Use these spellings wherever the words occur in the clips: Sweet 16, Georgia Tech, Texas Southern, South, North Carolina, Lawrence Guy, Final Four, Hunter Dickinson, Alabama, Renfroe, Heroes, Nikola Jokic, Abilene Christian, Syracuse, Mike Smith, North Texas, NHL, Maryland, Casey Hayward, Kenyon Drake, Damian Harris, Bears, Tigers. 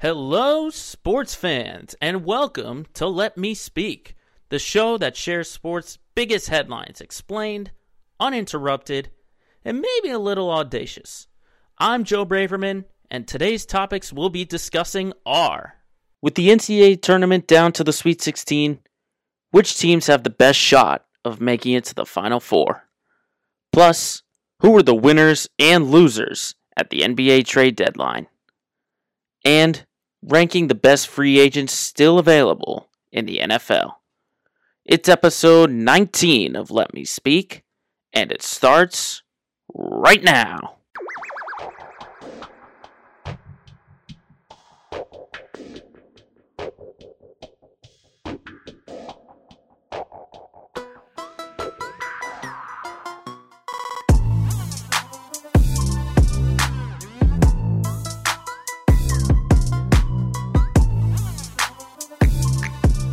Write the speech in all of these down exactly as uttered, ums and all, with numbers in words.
Hello, sports fans, and welcome to Let Me Speak, the show that shares sports' biggest headlines explained, uninterrupted, and maybe a little audacious. I'm Joe Braverman, and today's topics we'll be discussing are: with the N C double A tournament down to the Sweet sixteen, which teams have the best shot of making it to the Final Four? Plus, who were the winners and losers at the N B A trade deadline? And ranking the best free agents still available in the N F L. It's episode nineteen of Let Me Speak, and it starts right now.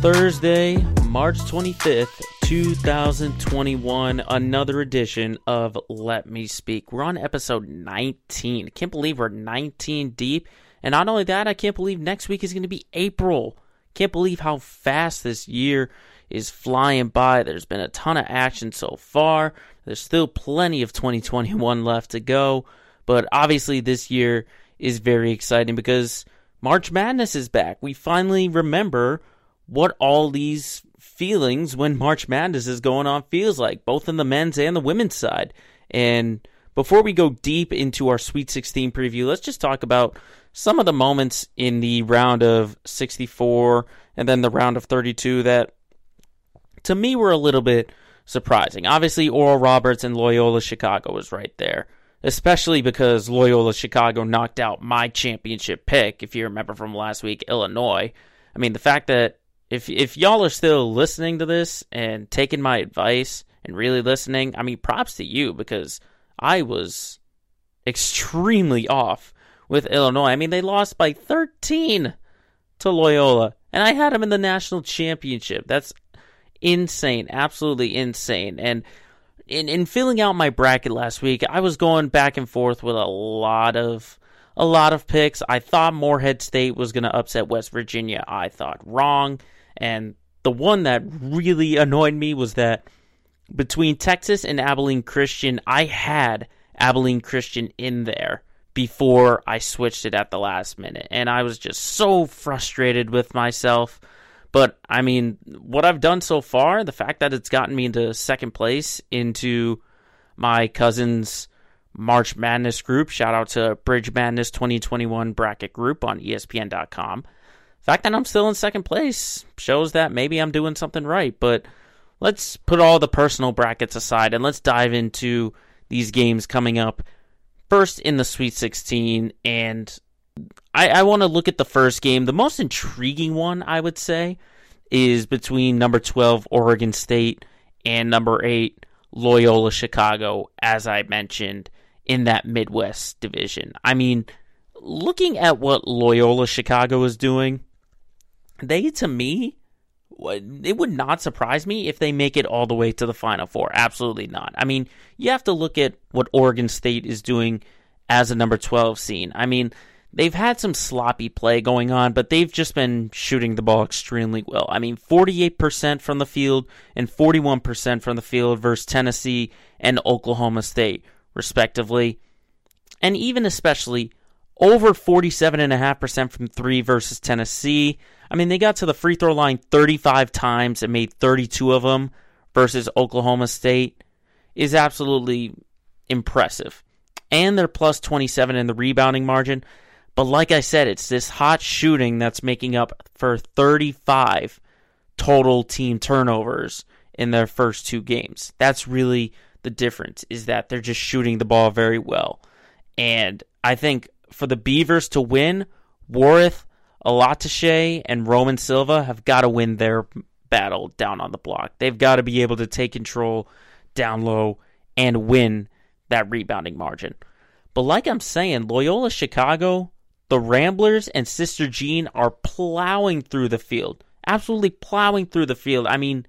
Thursday, March twenty-fifth, twenty twenty-one, another edition of Let Me Speak. We're on episode nineteen. I can't believe we're nineteen deep. And not only that, I can't believe next week is going to be April. Can't believe how fast this year is flying by. There's been a ton of action so far. There's still plenty of twenty twenty-one left to go. But obviously this year is very exciting because March Madness is back. We finally remember what all these feelings when March Madness is going on feels like, both in the men's and the women's side. And before we go deep into our Sweet sixteen preview, let's just talk about some of the moments in the round of sixty-four and then the round of thirty-two that, to me, were a little bit surprising. Obviously, Oral Roberts and Loyola Chicago was right there, especially because Loyola Chicago knocked out my championship pick, if you remember from last week, Illinois. I mean, the fact that If if y'all are still listening to this and taking my advice and really listening, I mean, props to you, because I was extremely off with Illinois. I mean, they lost by thirteen to Loyola, and I had them in the national championship. That's insane, absolutely insane. And in, in filling out my bracket last week, I was going back and forth with a lot of a lot of picks. I thought Moorhead State was going to upset West Virginia. I thought wrong. And the one that really annoyed me was that between Texas and Abilene Christian, I had Abilene Christian in there before I switched it at the last minute. And I was just so frustrated with myself. But, I mean, what I've done so far, the fact that it's gotten me into second place into my cousin's March Madness group, shout out to Bridge Madness twenty twenty-one bracket group on E S P N dot com. The fact that I'm still in second place shows that maybe I'm doing something right. But let's put all the personal brackets aside and let's dive into these games coming up. First in the Sweet sixteen, and I, I want to look at the first game. The most intriguing one, I would say, is between number twelve Oregon State and number eight Loyola Chicago, as I mentioned, in that Midwest division. I mean, looking at what Loyola Chicago is doing, they, to me, it would not surprise me if they make it all the way to the Final Four. Absolutely not. I mean, you have to look at what Oregon State is doing as a number twelve seed. I mean, they've had some sloppy play going on, but they've just been shooting the ball extremely well. I mean, forty-eight percent from the field and forty-one percent from the field versus Tennessee and Oklahoma State, respectively. And even especially over forty-seven point five percent from three versus Tennessee. I mean, they got to the free throw line thirty-five times and made thirty-two of them versus Oklahoma State is absolutely impressive. And they're plus twenty-seven in the rebounding margin. But like I said, it's this hot shooting that's making up for thirty-five total team turnovers in their first two games. That's really the difference, is that they're just shooting the ball very well. And I think for the Beavers to win, Warith, Alatache, and Roman Silva have got to win their battle down on the block. They've got to be able to take control down low and win that rebounding margin. But like I'm saying, Loyola Chicago, the Ramblers, and Sister Jean are plowing through the field. Absolutely plowing through the field. I mean,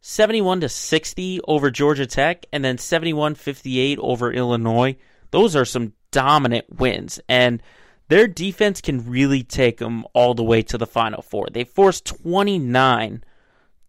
seventy-one to sixty over Georgia Tech, and then seventy-one fifty-eight over Illinois. Those are some dominant wins. And their defense can really take them all the way to the Final Four. They forced twenty-nine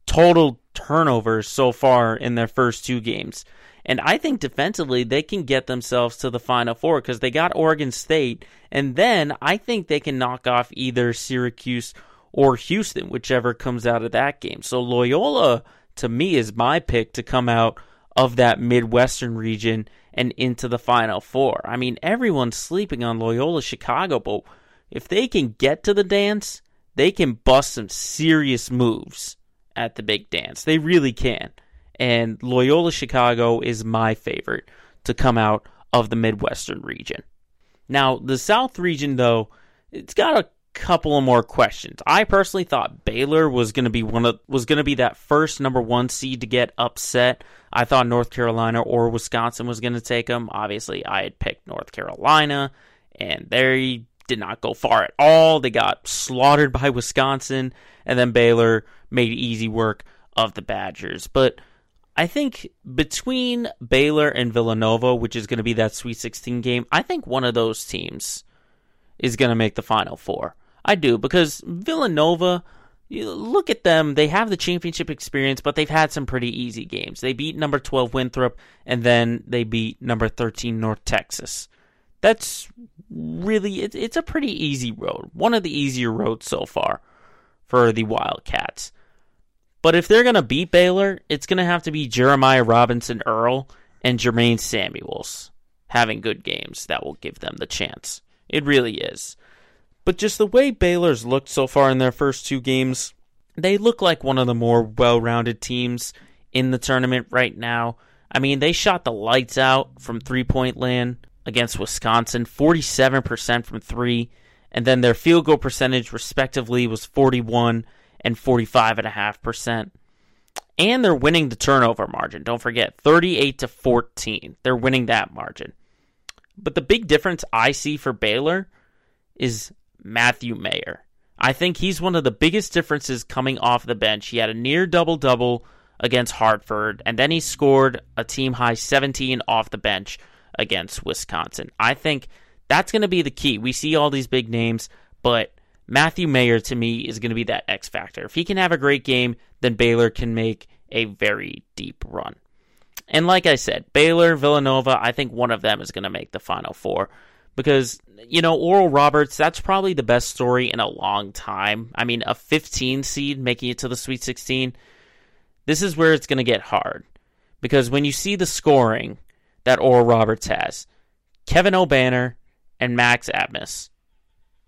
total turnovers so far in their first two games. And I think defensively they can get themselves to the Final Four because they got Oregon State. And then I think they can knock off either Syracuse or Houston, whichever comes out of that game. So Loyola, to me, is my pick to come out of that Midwestern region and into the Final Four. I mean, everyone's sleeping on Loyola Chicago, but if they can get to the dance, they can bust some serious moves at the big dance. They really can. And Loyola Chicago is my favorite to come out of the Midwestern region. Now, the South region, though, it's got a couple of more questions. I personally thought Baylor was going to be one of was going to be that first number one seed to get upset. I thought North Carolina or Wisconsin was going to take them. Obviously, I had picked North Carolina, and they did not go far at all. They got slaughtered by Wisconsin, and then Baylor made easy work of the Badgers. But I think between Baylor and Villanova, which is going to be that Sweet sixteen game, I think one of those teams is going to make the Final Four. I do, because Villanova, you look at them, they have the championship experience, but they've had some pretty easy games. They beat number twelve Winthrop, and then they beat number thirteen North Texas. That's really, it, it's a pretty easy road. One of the easier roads so far for the Wildcats. But if they're going to beat Baylor, it's going to have to be Jeremiah Robinson Earl and Jermaine Samuels having good games that will give them the chance. It really is. But just the way Baylor's looked so far in their first two games, they look like one of the more well-rounded teams in the tournament right now. I mean, they shot the lights out from three-point land against Wisconsin, forty-seven percent from three, and then their field goal percentage respectively was forty-one and forty-five point five percent. And they're winning the turnover margin. Don't forget, thirty-eight to fourteen. They're winning that margin. But the big difference I see for Baylor is Matthew Mayer. I think he's one of the biggest differences coming off the bench. He had a near double-double against Hartford, and then he scored a team-high seventeen off the bench against Wisconsin. I think that's going to be the key. We see all these big names, but Matthew Mayer, to me, is going to be that X factor. If he can have a great game, then Baylor can make a very deep run. And like I said, Baylor, Villanova, I think one of them is going to make the Final Four. Because, you know, Oral Roberts, that's probably the best story in a long time. I mean, a fifteen seed making it to the Sweet sixteen, this is where it's going to get hard. Because when you see the scoring that Oral Roberts has, Kevin O'Banner and Max Abmas,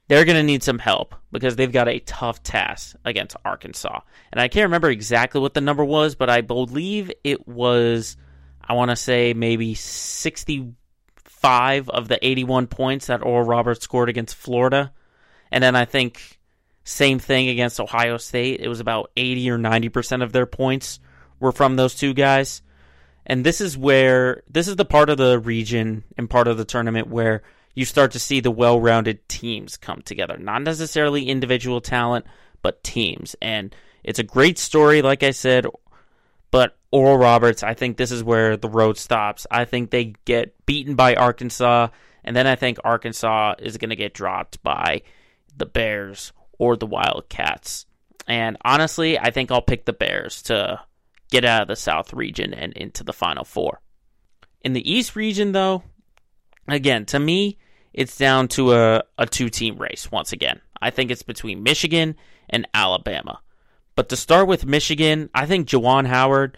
they're going to need some help because they've got a tough task against Arkansas. And I can't remember exactly what the number was, but I believe it was, I want to say maybe sixty-five of the eighty-one points that Oral Roberts scored against Florida. And then I think same thing against Ohio State. It was about eighty or ninety percent of their points were from those two guys. And this is where, this is the part of the region and part of the tournament where you start to see the well-rounded teams come together. Not necessarily individual talent, but teams. And it's a great story, like I said, but Oral Roberts, I think this is where the road stops. I think they get beaten by Arkansas, and then I think Arkansas is going to get dropped by the Bears or the Wildcats. And honestly, I think I'll pick the Bears to get out of the South region and into the Final Four. In the East region, though, again, to me, it's down to a, a two-team race once again. I think it's between Michigan and Alabama. But to start with Michigan, I think Juwan Howard,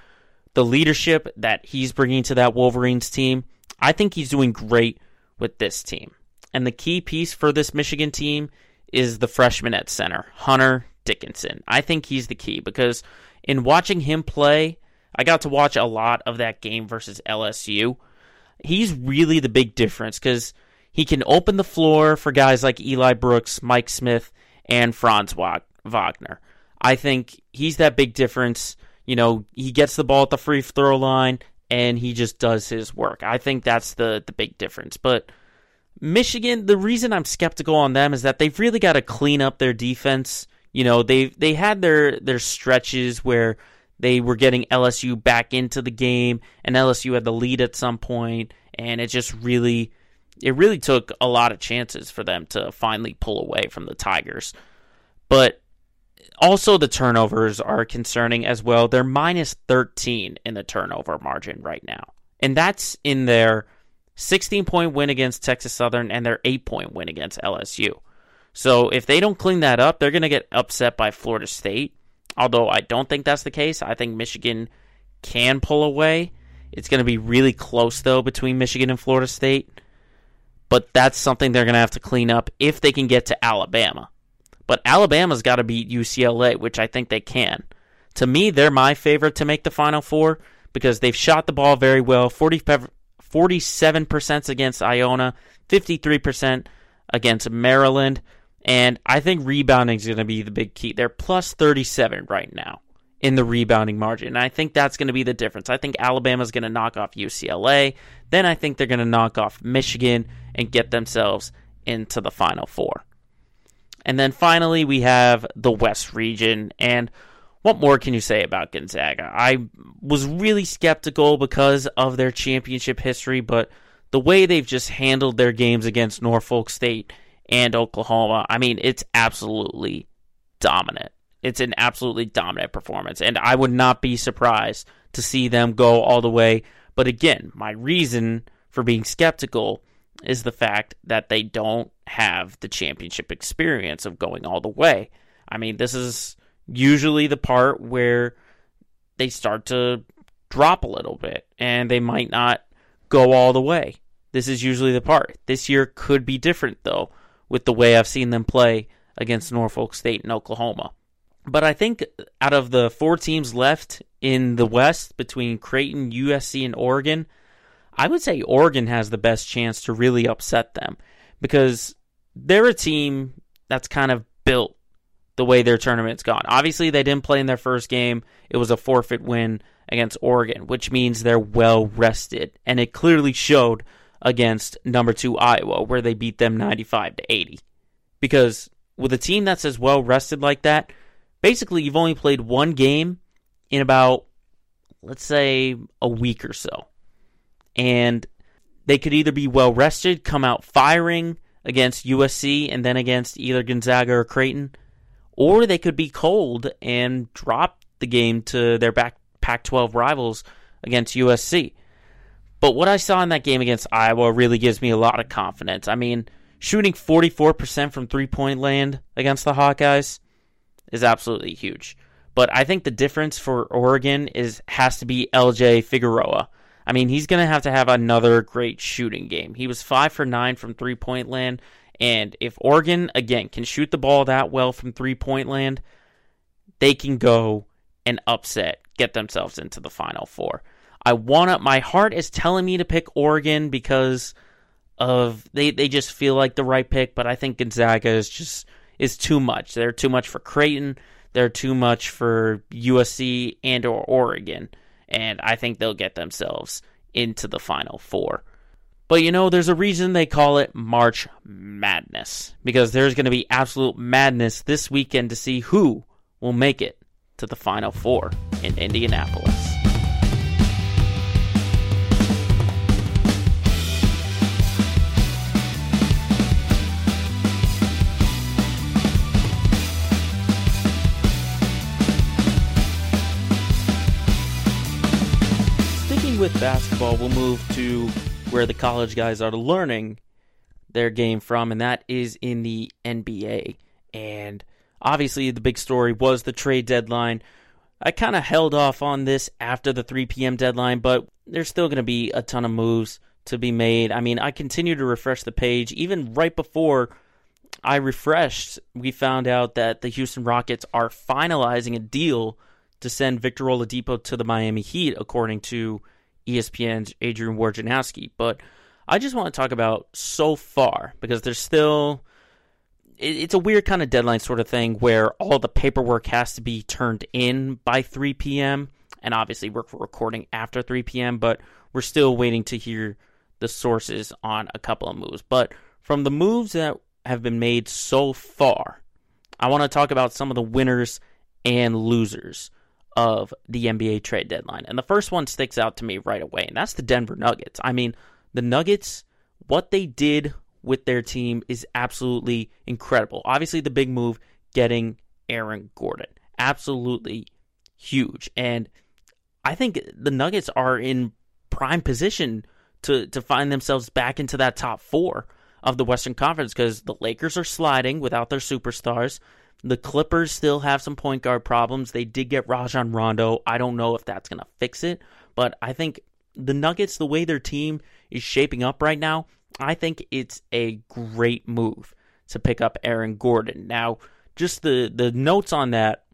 the leadership that he's bringing to that Wolverines team, I think he's doing great with this team. And the key piece for this Michigan team is the freshman at center, Hunter Dickinson. I think he's the key because in watching him play, I got to watch a lot of that game versus L S U. He's really the big difference because he can open the floor for guys like Eli Brooks, Mike Smith, and Franz Wagner. I think he's that big difference. You know, he gets the ball at the free throw line, and he just does his work. I think that's the, the big difference. But Michigan, the reason I'm skeptical on them is that they've really got to clean up their defense. You know, they they had their, their stretches where they were getting L S U back into the game, and L S U had the lead at some point, and it just really it really took a lot of chances for them to finally pull away from the Tigers. But also the turnovers are concerning as well. They're minus thirteen in the turnover margin right now. And that's in their sixteen-point win against Texas Southern and their eight-point win against L S U. So if they don't clean that up, they're going to get upset by Florida State. Although I don't think that's the case. I think Michigan can pull away. It's going to be really close, though, between Michigan and Florida State. But that's something they're going to have to clean up if they can get to Alabama. But Alabama's got to beat U C L A, which I think they can. To me, they're my favorite to make the Final Four because they've shot the ball very well. forty, forty-seven percent against Iona, fifty-three percent against Maryland. And I think rebounding is going to be the big key. They're plus thirty-seven right now in the rebounding margin. And I think that's going to be the difference. I think Alabama's going to knock off U C L A. Then I think they're going to knock off Michigan and get themselves into the Final Four. And then finally, we have the West region. And what more can you say about Gonzaga? I was really skeptical because of their championship history, but the way they've just handled their games against Norfolk State and Oklahoma, I mean, it's absolutely dominant. It's an absolutely dominant performance, and I would not be surprised to see them go all the way. But again, my reason for being skeptical is the fact that they don't have the championship experience of going all the way. I mean, this is usually the part where they start to drop a little bit, and they might not go all the way. This is usually the part. This year could be different, though, with the way I've seen them play against Norfolk State and Oklahoma. But I think out of the four teams left in the West between Creighton, U S C, and Oregon, I would say Oregon has the best chance to really upset them because they're a team that's kind of built the way their tournament's gone. Obviously, they didn't play in their first game. It was a forfeit win against Oregon, which means they're well-rested, and it clearly showed against number two Iowa, where they beat them ninety-five to eighty. Because with a team that's as well-rested like that, basically, you've only played one game in about, let's say, a week or so. And they could either be well-rested, come out firing against U S C and then against either Gonzaga or Creighton, or they could be cold and drop the game to their back Pac twelve rivals against U S C. But what I saw in that game against Iowa really gives me a lot of confidence. I mean, shooting forty-four percent from three-point land against the Hawkeyes is absolutely huge. But I think the difference for Oregon is has to be L J Figueroa. I mean, he's going to have to have another great shooting game. He was five for nine from three-point land, and if Oregon, again, can shoot the ball that well from three-point land, they can go and upset, get themselves into the Final Four. I want to, my heart is telling me to pick Oregon because of they, they just feel like the right pick, but I think Gonzaga is just is too much. They're too much for Creighton. They're too much for U S C and or Oregon. And I think they'll get themselves into the Final Four. But, you know, there's a reason they call it March Madness, because there's going to be absolute madness this weekend to see who will make it to the Final Four in Indianapolis. With basketball, we'll move to where the college guys are learning their game from, and that is in the N B A. And obviously the big story was the trade deadline. I kind of held off on this after the three p.m. deadline, but there's still going to be a ton of moves to be made. I mean, I continue to refresh the page. Even right before I refreshed, we found out that the Houston Rockets are finalizing a deal to send Victor Oladipo to the Miami Heat, according to E S P N's Adrian Wojnarowski. But I just want to talk about so far, because there's still, it's a weird kind of deadline sort of thing where all the paperwork has to be turned in by three p.m. And obviously we're recording after three p.m., but we're still waiting to hear the sources on a couple of moves. But from the moves that have been made so far, I want to talk about some of the winners and losers of the N B A trade deadline. And the first one sticks out to me right away, and that's the Denver Nuggets. I mean, the Nuggets what they did with their team is absolutely incredible. Obviously, the big move, getting Aaron Gordon. Absolutely huge. And I think the Nuggets are in prime position to, to find themselves back into that top four of the Western Conference, because the Lakers are sliding without their superstars. The Clippers still have some point guard problems. They did get Rajon Rondo. I don't know if that's going to fix it, but I think the Nuggets, the way their team is shaping up right now, I think it's a great move to pick up Aaron Gordon. Now, just the, the notes on that,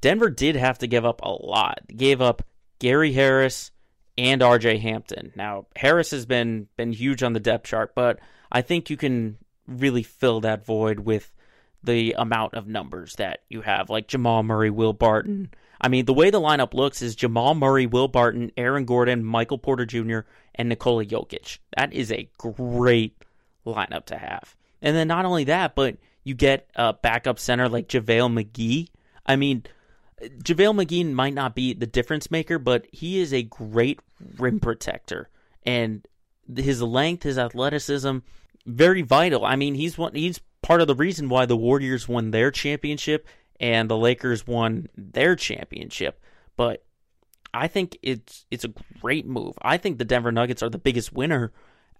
Denver did have to give up a lot. They gave up Gary Harris and R J Hampton. Now, Harris has been been huge on the depth chart, but I think you can really fill that void with the amount of numbers that you have, like Jamal Murray, Will Barton. I mean, the way the lineup looks is Jamal Murray, Will Barton, Aaron Gordon, Michael Porter Junior, and Nikola Jokic. That is a great lineup to have. And then not only that, but you get a backup center like JaVale McGee. I mean, JaVale McGee might not be the difference maker, but he is a great rim protector. And his length, his athleticism, very vital. I mean, he's one, he's part of the reason why the Warriors won their championship and the Lakers won their championship. But I think it's it's a great move. I think the Denver Nuggets are the biggest winner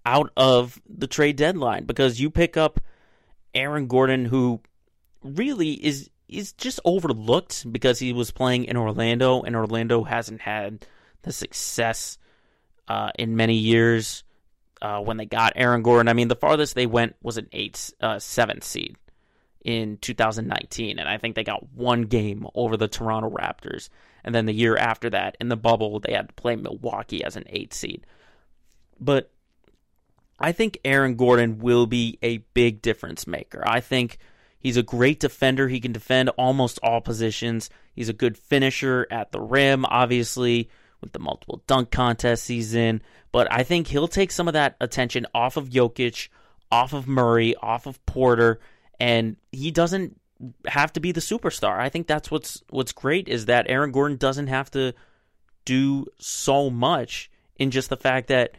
out of the trade deadline, because you pick up Aaron Gordon, who really is is just overlooked because he was playing in Orlando, and Orlando hasn't had the success uh, in many years uh, when they got Aaron Gordon. I mean, the farthest they went was an eighth, uh, seventh seed in two thousand nineteen, and I think they got one game over the Toronto Raptors. And then the year after that, in the bubble, they had to play Milwaukee as an eighth seed. But I think Aaron Gordon will be a big difference maker. I think he's a great defender. He can defend almost all positions. He's a good finisher at the rim, obviously, with the multiple dunk contests he's in. But I think he'll take some of that attention off of Jokic, off of Murray, off of Porter, and he doesn't have to be the superstar. I think that's what's what's great, is that Aaron Gordon doesn't have to do so much, in just the fact that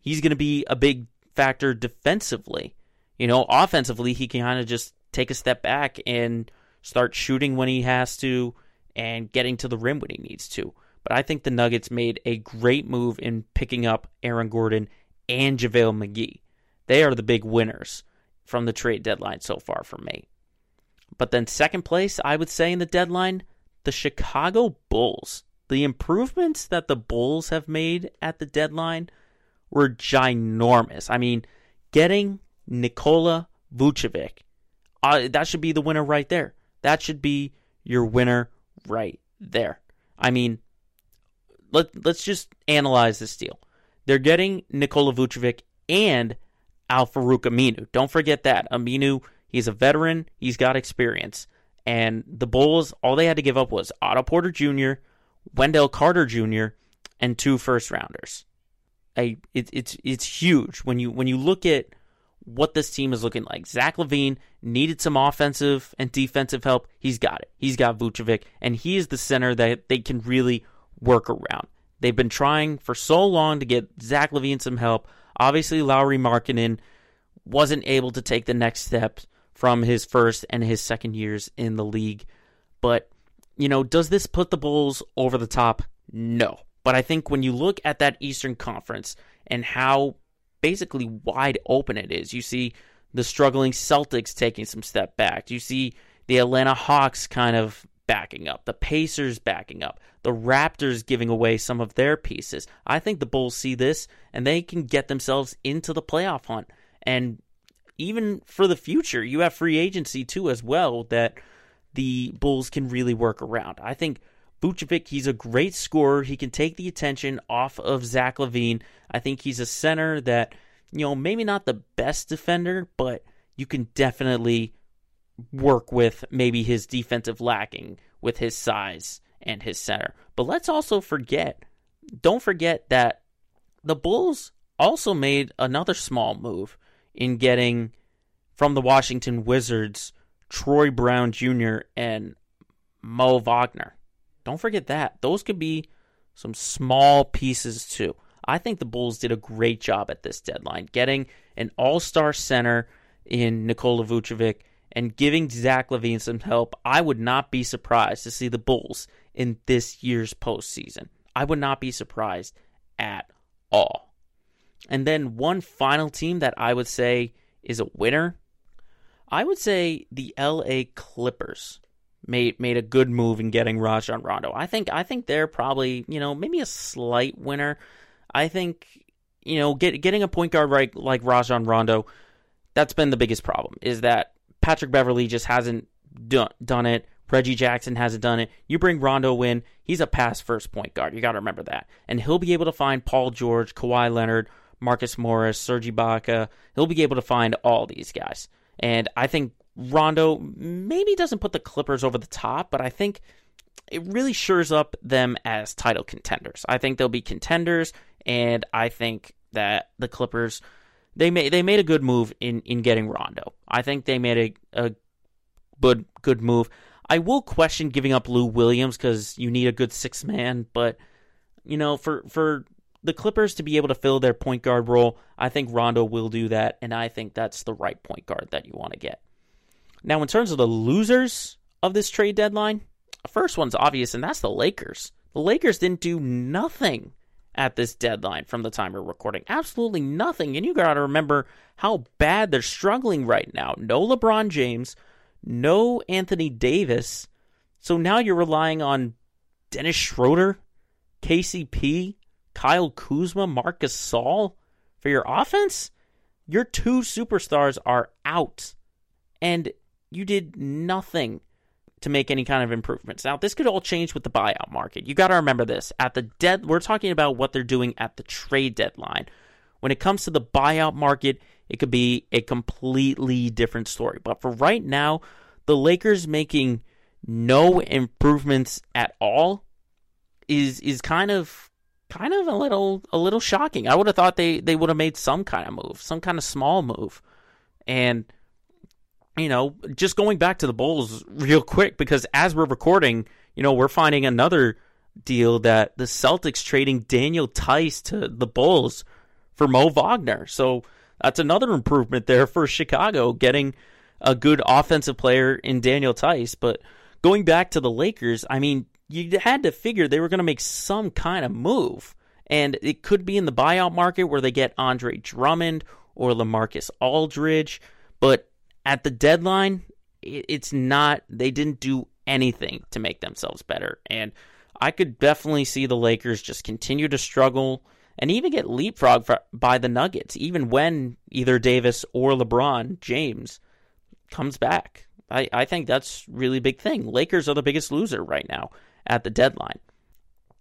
he's going to be a big factor defensively. You know, offensively, he can kind of just take a step back and start shooting when he has to and getting to the rim when he needs to. But I think the Nuggets made a great move in picking up Aaron Gordon and JaVale McGee. They are the big winners from the trade deadline so far for me. But then second place, I would say, in the deadline, the Chicago Bulls. The improvements that the Bulls have made at the deadline were ginormous. I mean, getting Nikola Vucevic, uh, that should be the winner right there. That should be your winner right there. I mean, let, let's just analyze this deal. They're getting Nikola Vucevic and Al-Farouq Aminu. Don't forget that. Aminu, he's a veteran. He's got experience. And the Bulls, all they had to give up was Otto Porter Junior, Wendell Carter Junior, and two first-rounders. I, it, it's it's huge when you when you look at what this team is looking like. Zach LaVine needed some offensive and defensive help. He's got it. He's got Vucevic, and he is the center that they can really work around. They've been trying for so long to get Zach LaVine some help. Obviously, Lauri Markkanen wasn't able to take the next step from his first and his second years in the league. But, you know, does this put the Bulls over the top? No. But I think when you look at that Eastern Conference and how basically wide open it is, you see the struggling Celtics taking some step back. You see the Atlanta Hawks kind of backing up, the Pacers backing up, the Raptors giving away some of their pieces. I think the Bulls see this, and they can get themselves into the playoff hunt. And even for the future, you have free agency too as well that the Bulls can really work around. I think Vucevic, he's a great scorer. He can take the attention off of Zach LaVine. I think he's a center that, you know, maybe not the best defender, but you can definitely work with maybe his defensive lacking with his size and his center. But let's also forget, don't forget that the Bulls also made another small move in getting from the Washington Wizards, Troy Brown Junior and Mo Wagner. Don't forget that. Those could be some small pieces too. I think the Bulls did a great job at this deadline, getting an all-star center in Nikola Vucevic and giving Zach LaVine some help. I would not be surprised to see the Bulls in this year's postseason. I would not be surprised at all. And then one final team that I would say is a winner, I would say the L A Clippers made made a good move in getting Rajon Rondo. I think I think they're probably, you know, maybe a slight winner. I think, you know, get, getting a point guard right like Rajon Rondo, that's been the biggest problem, is that Patrick Beverley just hasn't done, done it. Reggie Jackson hasn't done it. You bring Rondo in, he's a pass-first point guard. You got to remember that. And he'll be able to find Paul George, Kawhi Leonard, Marcus Morris, Serge Ibaka. He'll be able to find all these guys. And I think Rondo maybe doesn't put the Clippers over the top, but I think it really shores up them as title contenders. I think they'll be contenders, and I think that the Clippers, they made they made a good move in, in getting Rondo. I think they made a, a good, good move. I will question giving up Lou Williams because you need a good six man, but you know, for for the Clippers to be able to fill their point guard role, I think Rondo will do that, and I think that's the right point guard that you want to get. Now, in terms of the losers of this trade deadline, the first one's obvious, and that's the Lakers. The Lakers didn't do nothing at this deadline from the time we're recording. Absolutely nothing, and you got to remember how bad they're struggling right now. No LeBron James, no Anthony Davis, so now you're relying on Dennis Schroeder, K C P, Kyle Kuzma, Marc Gasol for your offense. Your two superstars are out, and you did nothing to make any kind of improvements. Now, this could all change with the buyout market. You got to remember this. At the dead, we're talking about what they're doing at the trade deadline. When it comes to the buyout market, it could be a completely different story. But for right now, the Lakers making no improvements at all is is kind of kind of a little a little shocking. I would have thought they, they would have made some kind of move, some kind of small move. And, you know, just going back to the Bulls real quick, because as we're recording, you know, we're finding another deal that the Celtics trading Daniel Tice to the Bulls for Mo Wagner. So that's another improvement there for Chicago, getting a good offensive player in Daniel Tice. But going back to the Lakers, I mean, you had to figure they were going to make some kind of move. And it could be in the buyout market where they get Andre Drummond or LaMarcus Aldridge. But at the deadline, it's not, they didn't do anything to make themselves better. And I could definitely see the Lakers just continue to struggle and even get leapfrogged by the Nuggets, even when either Davis or LeBron James comes back. I, I think that's a really big thing. Lakers are the biggest loser right now at the deadline.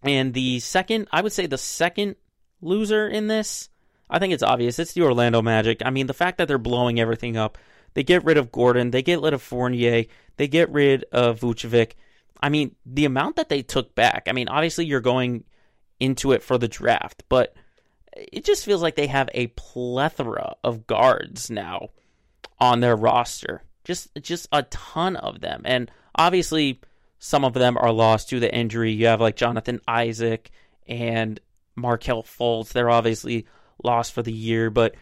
And the second, I would say the second loser in this, I think it's obvious, it's the Orlando Magic. I mean, the fact that they're blowing everything up, they get rid of Gordon, they get rid of Fournier, they get rid of Vucevic. I mean, the amount that they took back, I mean, obviously you're going into it for the draft, but it just feels like they have a plethora of guards now on their roster. Just just a ton of them. And obviously some of them are lost due to injury. You have like Jonathan Isaac and Markelle Fultz. They're obviously lost for the year, but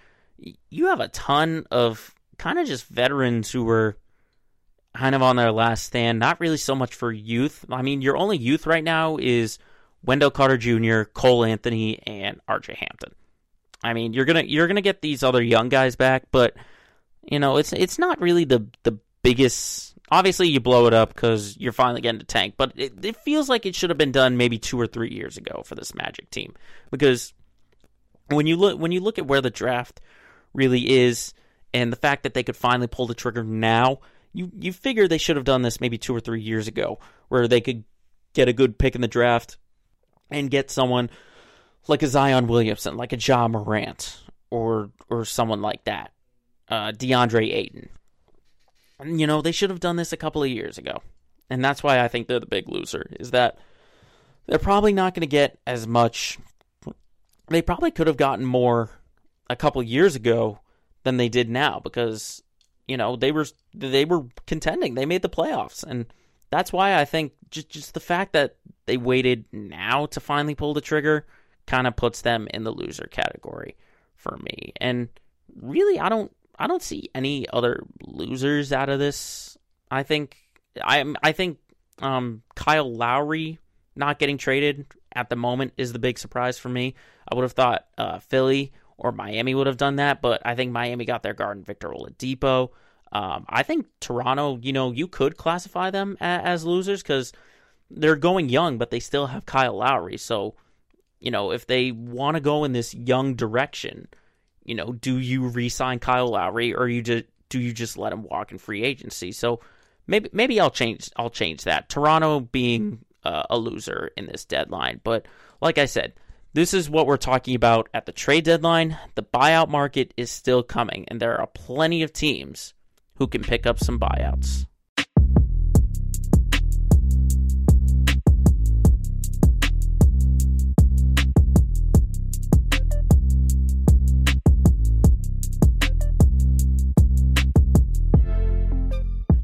you have a ton of kind of just veterans who were kind of on their last stand. Not really so much for youth. I mean, your only youth right now is Wendell Carter Junior, Cole Anthony, and R J Hampton. I mean, you're gonna you're gonna get these other young guys back, but you know it's it's not really the the biggest. Obviously, you blow it up because you're finally getting to tank, but it, it feels like it should have been done maybe two or three years ago for this Magic team, because when you look when you look at where the draft really is and the fact that they could finally pull the trigger now, you you figure they should have done this maybe two or three years ago, where they could get a good pick in the draft and get someone like a Zion Williamson, like a Ja Morant, or or someone like that, uh, DeAndre Ayton. And, you know, they should have done this a couple of years ago. And that's why I think they're the big loser, is that they're probably not going to get as much. They probably could have gotten more a couple years ago than they did now, because, you know, they were they were contending. They made the playoffs. And that's why I think just, just the fact that they waited now to finally pull the trigger kind of puts them in the loser category for me. And really, I don't I don't see any other losers out of this. I think I I think um, Kyle Lowry not getting traded at the moment is the big surprise for me. I would have thought uh, Philly or Miami would have done that, but I think Miami got their guard in Victor Oladipo. Um, I think Toronto, you know, you could classify them a- as losers because they're going young, but they still have Kyle Lowry. So, you know, if they want to go in this young direction, you know, do you re-sign Kyle Lowry or you just do you just let him walk in free agency? So maybe maybe I'll change I'll change that. Toronto being uh, a loser in this deadline, but like I said, this is what we're talking about at the trade deadline. The buyout market is still coming, and there are plenty of teams who can pick up some buyouts.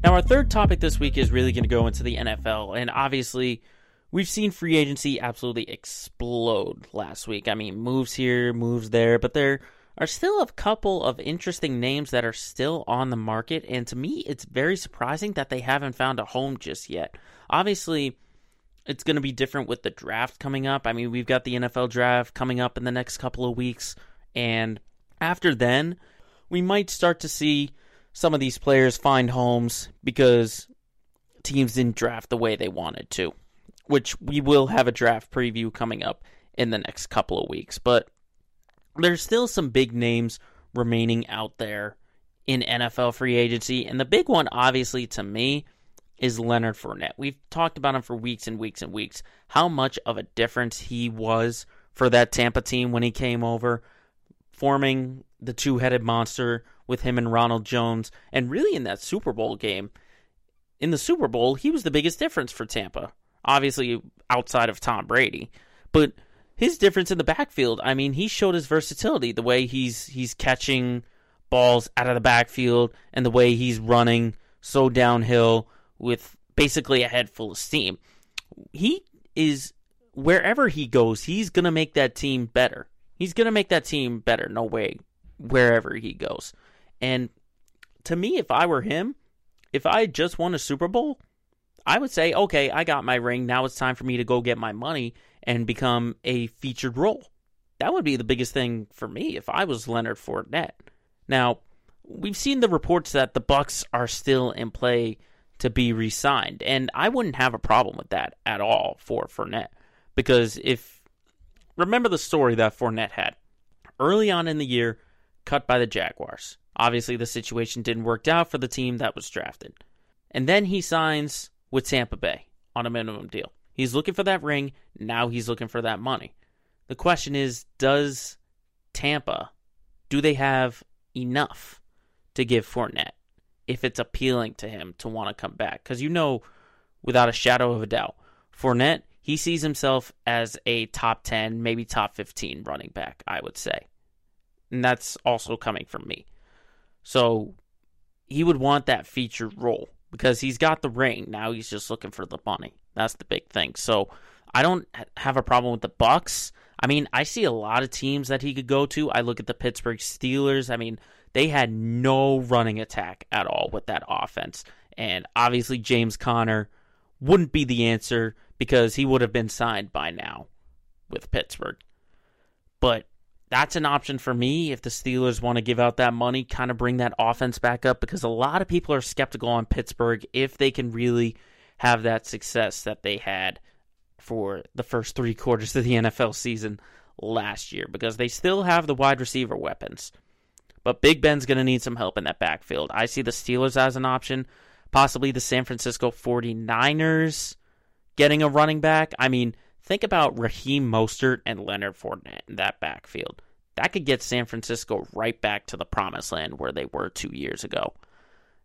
Now, our third topic this week is really going to go into the N F L, and obviously, we've seen free agency absolutely explode last week. I mean, moves here, moves there, but there are still a couple of interesting names that are still on the market, and to me, it's very surprising that they haven't found a home just yet. Obviously, it's going to be different with the draft coming up. I mean, we've got the N F L draft coming up in the next couple of weeks, and after then, we might start to see some of these players find homes because teams didn't draft the way they wanted to, which we will have a draft preview coming up in the next couple of weeks. But there's still some big names remaining out there in N F L free agency. And the big one, obviously, to me, is Leonard Fournette. We've talked about him for weeks and weeks and weeks, how much of a difference he was for that Tampa team when he came over, forming the two-headed monster with him and Ronald Jones. And really in that Super Bowl game, in the Super Bowl, he was the biggest difference for Tampa. Obviously, outside of Tom Brady. But his difference in the backfield, I mean, he showed his versatility, the way he's he's catching balls out of the backfield and the way he's running so downhill with basically a head full of steam. He is, wherever he goes, he's going to make that team better. He's going to make that team better, no way, wherever he goes. And to me, if I were him, if I just won a Super Bowl, I would say, okay, I got my ring. Now it's time for me to go get my money and become a featured role. That would be the biggest thing for me if I was Leonard Fournette. Now, we've seen the reports that the Bucs are still in play to be re-signed, and I wouldn't have a problem with that at all for Fournette because if remember the story that Fournette had early on in the year, cut by the Jaguars. Obviously, the situation didn't work out for the team that was drafted, and then he signs with Tampa Bay on a minimum deal. He's looking for that ring. Now he's looking for that money. The question is, does Tampa, do they have enough to give Fournette if it's appealing to him to want to come back? Because you know, without a shadow of a doubt, Fournette, he sees himself as a top ten, maybe top fifteen running back, I would say. And that's also coming from me. So he would want that featured role. Because he's got the ring. Now he's just looking for the money. That's the big thing. So I don't have a problem with the Bucs. I mean, I see a lot of teams that he could go to. I look at the Pittsburgh Steelers. I mean, they had no running attack at all with that offense. And obviously James Conner wouldn't be the answer because he would have been signed by now with Pittsburgh. But that's an option for me if the Steelers want to give out that money, kind of bring that offense back up, because a lot of people are skeptical on Pittsburgh if they can really have that success that they had for the first three quarters of the N F L season last year, because they still have the wide receiver weapons. But Big Ben's going to need some help in that backfield. I see the Steelers as an option, possibly the San Francisco forty-niners getting a running back. I mean, think about Raheem Mostert and Leonard Fournette in that backfield. That could get San Francisco right back to the promised land where they were two years ago.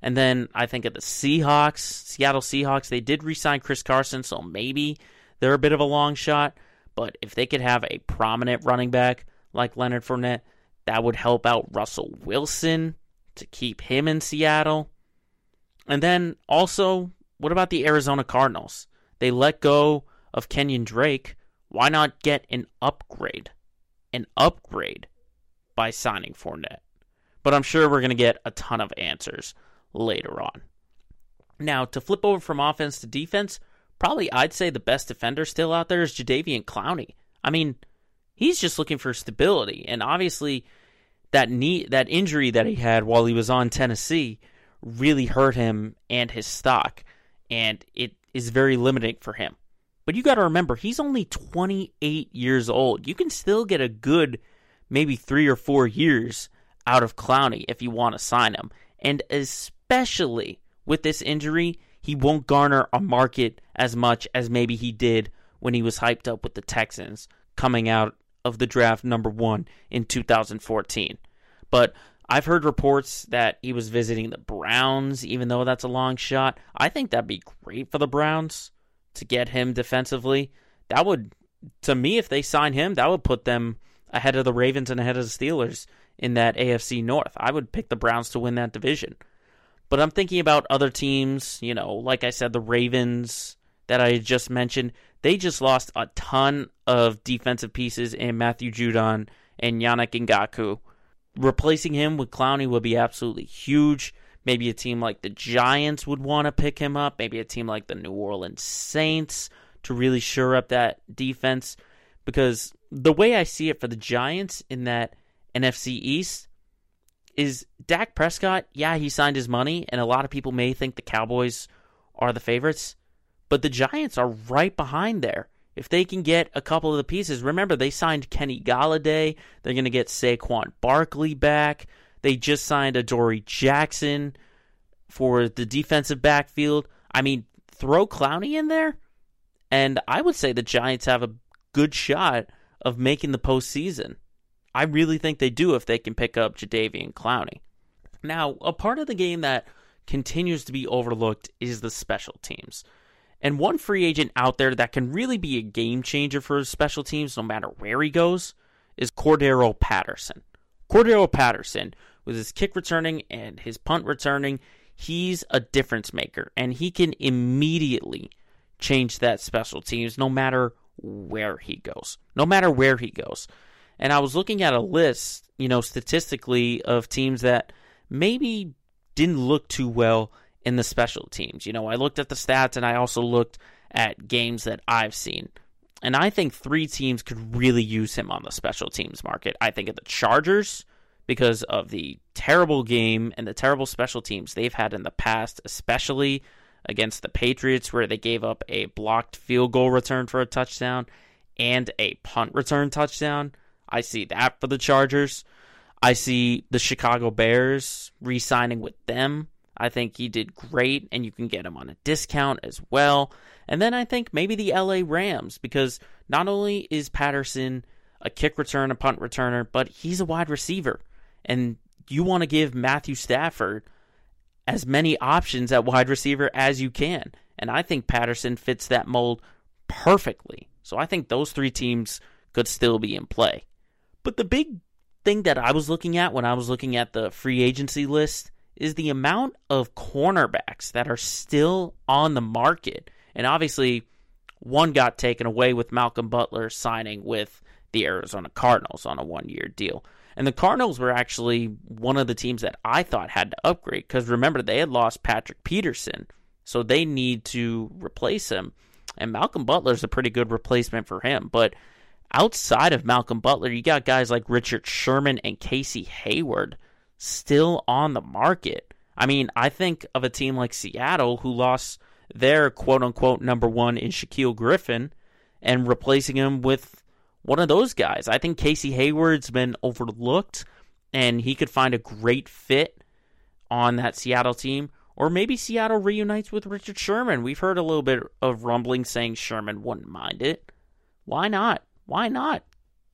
And then I think of the Seahawks, Seattle Seahawks. They did re-sign Chris Carson, so maybe they're a bit of a long shot. But if they could have a prominent running back like Leonard Fournette, that would help out Russell Wilson to keep him in Seattle. And then also, what about the Arizona Cardinals? They let go of Kenyon Drake, Why not get an upgrade? An upgrade by signing Fournette. But I'm sure we're going to get a ton of answers later on. Now, to flip over from offense to defense, probably I'd say the best defender still out there is Jadeveon Clowney. I mean, he's just looking for stability. And obviously, that knee, that injury that he had while he was on Tennessee really hurt him and his stock. And it is very limiting for him. But you got to remember, he's only twenty-eight years old. You can still get a good maybe three or four years out of Clowney if you want to sign him. And especially with this injury, he won't garner a market as much as maybe he did when he was hyped up with the Texans coming out of the draft number one in two thousand fourteen. But I've heard reports that he was visiting the Browns, even though that's a long shot. I think that'd be great for the Browns to get him defensively. That would, to me, if they sign him, that would put them ahead of the Ravens and ahead of the Steelers in that A F C North. I would pick the Browns to win that division. But I'm thinking about other teams, you know, like I said, the Ravens that I just mentioned. They just lost a ton of defensive pieces in Matthew Judon and Yannick Ngakoue. Replacing him with Clowney would be absolutely huge. Maybe a team like the Giants would want to pick him up. Maybe a team like the New Orleans Saints to really shore up that defense. Because the way I see it for the Giants in that N F C East is Dak Prescott, yeah, he signed his money, and a lot of people may think the Cowboys are the favorites. But the Giants are right behind there. If they can get a couple of the pieces, remember, they signed Kenny Galladay. They're going to get Saquon Barkley back. They just signed Adoree Jackson for the defensive backfield. I mean, throw Clowney in there, and I would say the Giants have a good shot of making the postseason. I really think they do if they can pick up Jadeveon Clowney. Now, a part of the game that continues to be overlooked is the special teams. And one free agent out there that can really be a game changer for special teams, no matter where he goes, is Cordero Patterson. Cordero Patterson, with his kick returning and his punt returning, he's a difference maker. And he can immediately change that special teams no matter where he goes. No matter where he goes. And I was looking at a list, you know, statistically of teams that maybe didn't look too well in the special teams. You know, I looked at the stats and I also looked at games that I've seen. And I think three teams could really use him on the special teams market. I think of the Chargers because of the terrible game and the terrible special teams they've had in the past, especially against the Patriots where they gave up a blocked field goal return for a touchdown and a punt return touchdown. I see that for the Chargers. I see the Chicago Bears re-signing with them. I think he did great, and you can get him on a discount as well. And then I think maybe the L A Rams, because not only is Patterson a kick return, a punt returner, but he's a wide receiver. And you want to give Matthew Stafford as many options at wide receiver as you can. And I think Patterson fits that mold perfectly. So I think those three teams could still be in play. But the big thing that I was looking at when I was looking at the free agency list is the amount of cornerbacks that are still on the market. And obviously, one got taken away with Malcolm Butler signing with the Arizona Cardinals on a one-year deal. And the Cardinals were actually one of the teams that I thought had to upgrade because, remember, they had lost Patrick Peterson, so they need to replace him. And Malcolm Butler's a pretty good replacement for him. But outside of Malcolm Butler, you got guys like Richard Sherman and Casey Hayward still on the market. I mean, I think of a team like Seattle who lost their quote-unquote number one in Shaquille Griffin and replacing him with one of those guys. I think Casey Hayward's been overlooked and he could find a great fit on that Seattle team. Or maybe Seattle reunites with Richard Sherman. We've heard a little bit of rumbling saying Sherman wouldn't mind it. Why not? Why not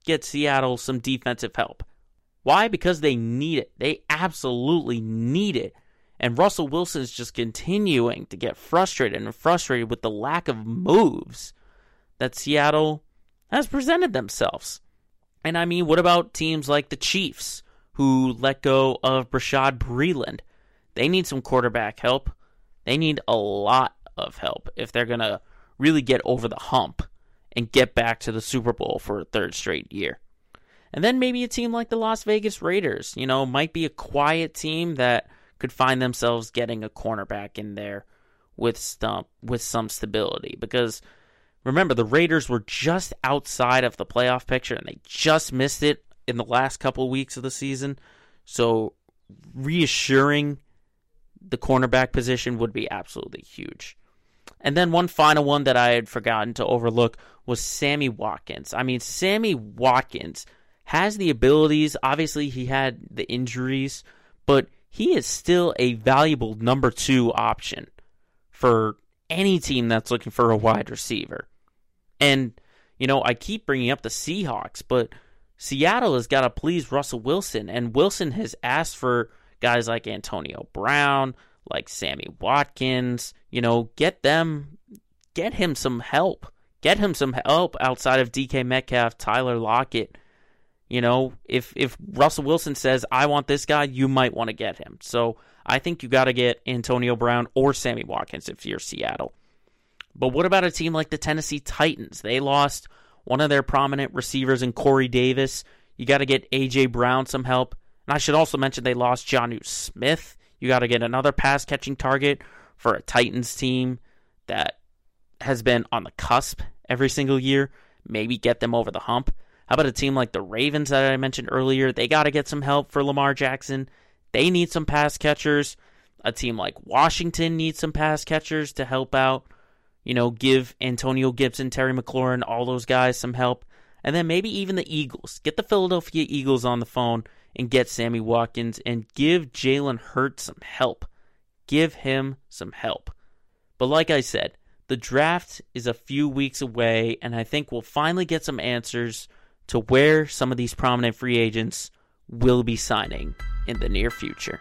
get Seattle some defensive help? Why? Because they need it. They absolutely need it. And Russell Wilson's just continuing to get frustrated and frustrated with the lack of moves that Seattle has presented themselves. And I mean, what about teams like the Chiefs who let go of Brashad Breeland? They need some quarterback help. They need a lot of help if they're going to really get over the hump and get back to the Super Bowl for a third straight year. And then maybe a team like the Las Vegas Raiders, you know, might be a quiet team that could find themselves getting a cornerback in there with stump, with some stability. Because remember, the Raiders were just outside of the playoff picture, and they just missed it in the last couple of weeks of the season. So reassuring the cornerback position would be absolutely huge. And then one final one that I had forgotten to overlook was Sammy Watkins. I mean, Sammy Watkins has the abilities. Obviously, he had the injuries, but he is still a valuable number two option for any team that's looking for a wide receiver. And, you know, I keep bringing up the Seahawks, but Seattle has got to please Russell Wilson, and Wilson has asked for guys like Antonio Brown, like Sammy Watkins, you know, get them, get him some help. Get him some help outside of D K Metcalf, Tyler Lockett. You know, if if Russell Wilson says, I want this guy, you might want to get him. So I think you got to get Antonio Brown or Sammy Watkins if you're Seattle. But what about a team like the Tennessee Titans? They lost one of their prominent receivers in Corey Davis. You got to get A J. Brown some help. And I should also mention they lost Jonnu Smith. You got to get another pass-catching target for a Titans team that has been on the cusp every single year. Maybe get them over the hump. How about a team like the Ravens that I mentioned earlier? They got to get some help for Lamar Jackson. They need some pass catchers. A team like Washington needs some pass catchers to help out. You know, give Antonio Gibson, Terry McLaurin, all those guys some help. And then maybe even the Eagles. Get the Philadelphia Eagles on the phone and get Sammy Watkins and give Jalen Hurts some help. Give him some help. But like I said, the draft is a few weeks away, and I think we'll finally get some answers to where some of these prominent free agents will be signing in the near future.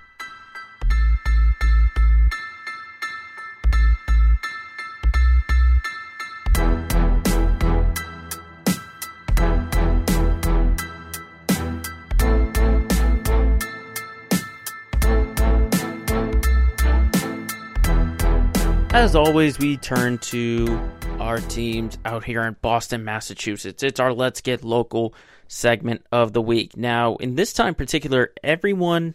As always, we turn to our teams out here in Boston, Massachusetts. It's our Let's Get Local segment of the week. Now, in this time in particular, everyone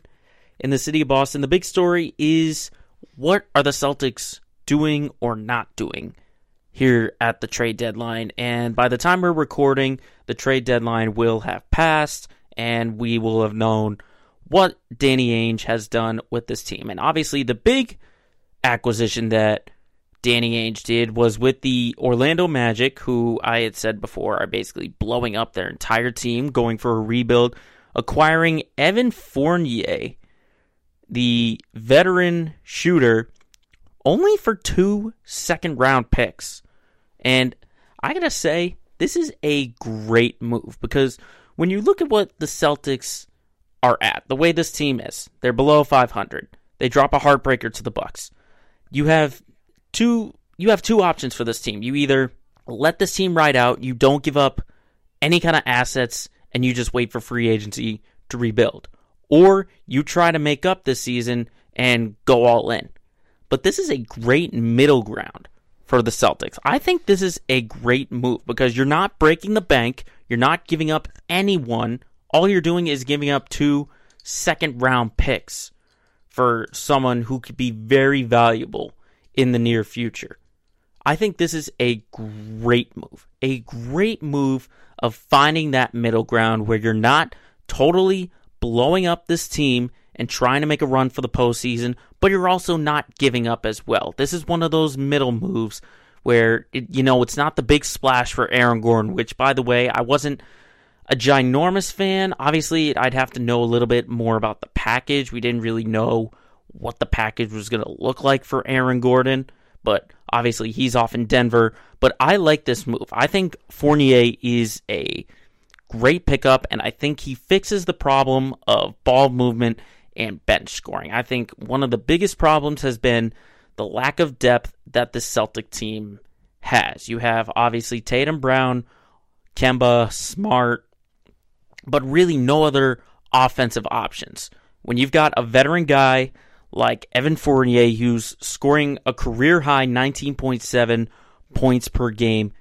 in the city of Boston, the big story is what are the Celtics doing or not doing here at the trade deadline? And by the time we're recording, the trade deadline will have passed, and we will have known what Danny Ainge has done with this team. And obviously, the big acquisition that Danny Ainge did was with the Orlando Magic, who I had said before are basically blowing up their entire team, going for a rebuild, acquiring Evan Fournier, the veteran shooter, only for two second-round picks. And I gotta say, this is a great move, because when you look at what the Celtics are at, the way this team is, they're below five hundred. They drop a heartbreaker to the Bucks. You have two you have two options for this team. You either let this team ride out, you don't give up any kind of assets, and you just wait for free agency to rebuild. Or you try to make up this season and go all in. But this is a great middle ground for the Celtics. I think this is a great move because you're not breaking the bank. You're not giving up anyone. All you're doing is giving up two second-round picks for someone who could be very valuable in the near future. I think this is a great move. A great move of finding that middle ground where you're not totally blowing up this team and trying to make a run for the postseason, but you're also not giving up as well. This is one of those middle moves where, it, you know, it's not the big splash for Aaron Gordon, which, by the way, I wasn't a ginormous fan. Obviously, I'd have to know a little bit more about the package. We didn't really know what the package was going to look like for Aaron Gordon, but obviously he's off in Denver. But I like this move. I think Fournier is a great pickup, and I think he fixes the problem of ball movement and bench scoring. I think one of the biggest problems has been the lack of depth that the Celtic team has. You have, obviously, Tatum Brown, Kemba, Smart, but really no other offensive options. When you've got a veteran guy like Evan Fournier who's scoring a career-high nineteen point seven points per game,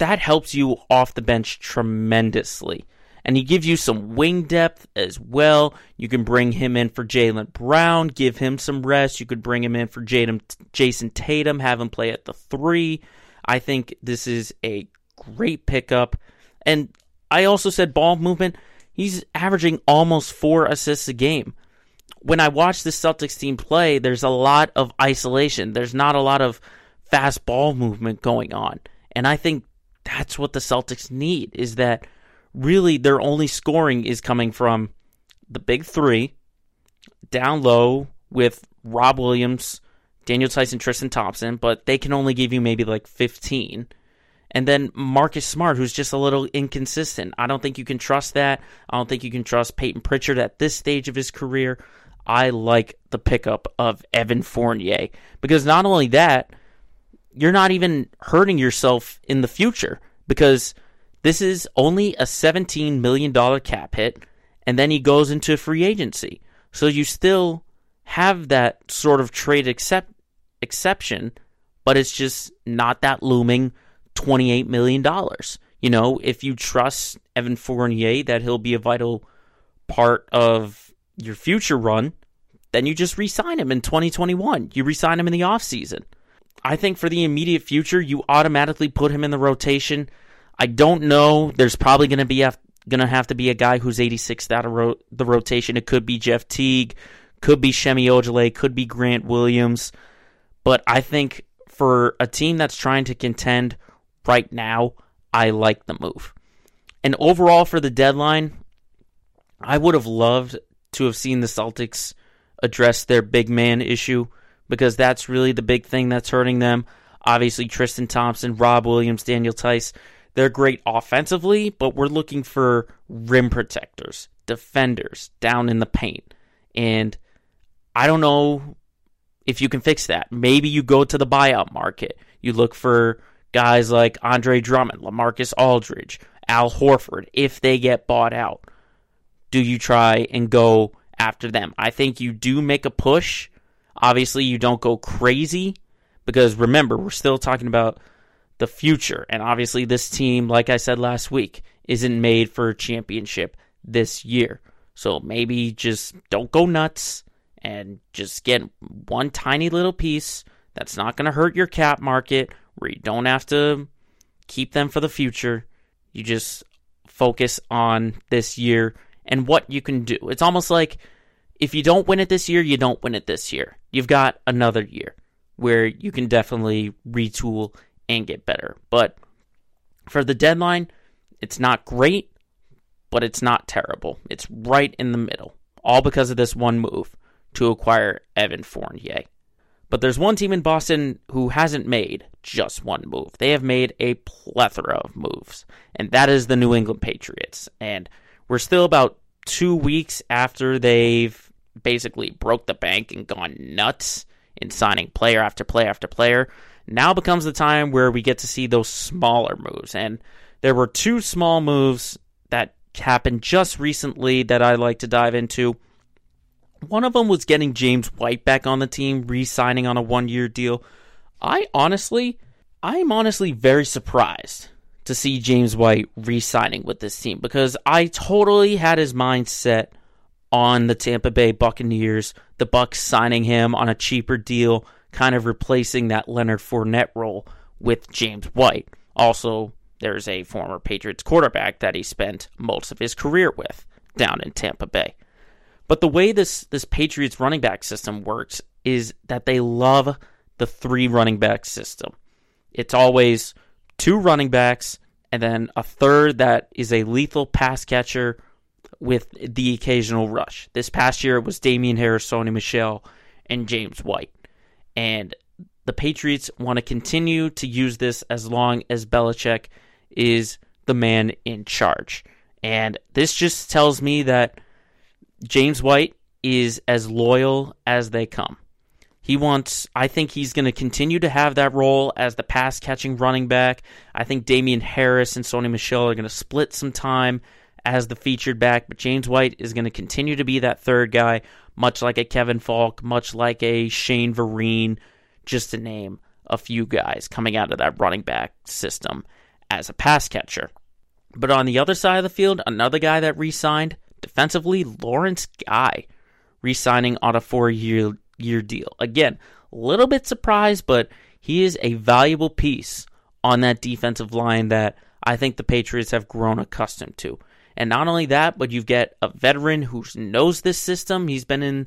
that helps you off the bench tremendously. And he gives you some wing depth as well. You can bring him in for Jaylen Brown, give him some rest. You could bring him in for Jadam, Jason Tatum, have him play at the three. I think this is a great pickup. And I also said ball movement. He's averaging almost four assists a game. When I watch the Celtics team play, there's a lot of isolation. There's not a lot of fast ball movement going on. And I think that's what the Celtics need, is that really their only scoring is coming from the big three, down low with Rob Williams, Daniel Tice, and Tristan Thompson, but they can only give you maybe like fifteen. And then Marcus Smart, who's just a little inconsistent. I don't think you can trust that. I don't think you can trust Peyton Pritchard at this stage of his career. I like the pickup of Evan Fournier, because not only that, you're not even hurting yourself in the future, because this is only a seventeen million dollars cap hit, and then he goes into free agency. So you still have that sort of trade accept, exception, but it's just not that looming twenty-eight million dollars. You know, if you trust Evan Fournier that he'll be a vital part of your future run, then you just re-sign him in twenty twenty-one. You re-sign him in the offseason. I think for the immediate future, you automatically put him in the rotation. I don't know. There's probably going to be going to have to be a guy who's eighty-sixth out of ro- the rotation. It could be Jeff Teague, could be Shemi Ojale, could be Grant Williams. But I think for a team that's trying to contend right now, I like the move. And overall for the deadline, I would have loved to have seen the Celtics address their big man issue, because that's really the big thing that's hurting them. Obviously, Tristan Thompson, Rob Williams, Daniel Tice, they're great offensively, but we're looking for rim protectors, defenders down in the paint. And I don't know if you can fix that. Maybe you go to the buyout market. You look for guys like Andre Drummond, LaMarcus Aldridge, Al Horford. If they get bought out, do you try and go after them? I think you do make a push. Obviously, you don't go crazy, because remember, we're still talking about the future. And obviously, this team, like I said last week, isn't made for a championship this year. So maybe just don't go nuts and just get one tiny little piece that's not going to hurt your cap market, where you don't have to keep them for the future. You just focus on this year and what you can do. It's almost like, if you don't win it this year, you don't win it this year. You've got another year where you can definitely retool and get better. But for the deadline, it's not great, but it's not terrible. It's right in the middle, all because of this one move to acquire Evan Fournier. But there's one team in Boston who hasn't made just one move. They have made a plethora of moves, and that is the New England Patriots. And we're still about two weeks after they've basically broke the bank and gone nuts in signing player after player after player. Now becomes the time where we get to see those smaller moves. And there were two small moves that happened just recently that I like to dive into. One of them was getting James White back on the team, re-signing on a one-year deal. I honestly, I am honestly very surprised to see James White re-signing with this team, because I totally had his mind set on the Tampa Bay Buccaneers, the Bucs signing him on a cheaper deal, kind of replacing that Leonard Fournette role with James White. Also, there's a former Patriots quarterback that he spent most of his career with down in Tampa Bay. But the way this, this Patriots running back system works is that they love the three running back system. It's always two running backs and then a third that is a lethal pass catcher with the occasional rush. This past year, it was Damian Harris, Sony Michel, and James White. And the Patriots want to continue to use this as long as Belichick is the man in charge. And this just tells me that James White is as loyal as they come. He wants, I think he's going to continue to have that role as the pass-catching running back. I think Damian Harris and Sony Michel are going to split some time as the featured back, but James White is going to continue to be that third guy, much like a Kevin Falk, much like a Shane Vereen, just to name a few guys coming out of that running back system as a pass catcher. But on the other side of the field, another guy that re-signed defensively, Lawrence Guy, re-signing on a four-year year deal. Again, a little bit surprised, but he is a valuable piece on that defensive line that I think the Patriots have grown accustomed to. And not only that, but you get a veteran who knows this system. He's been in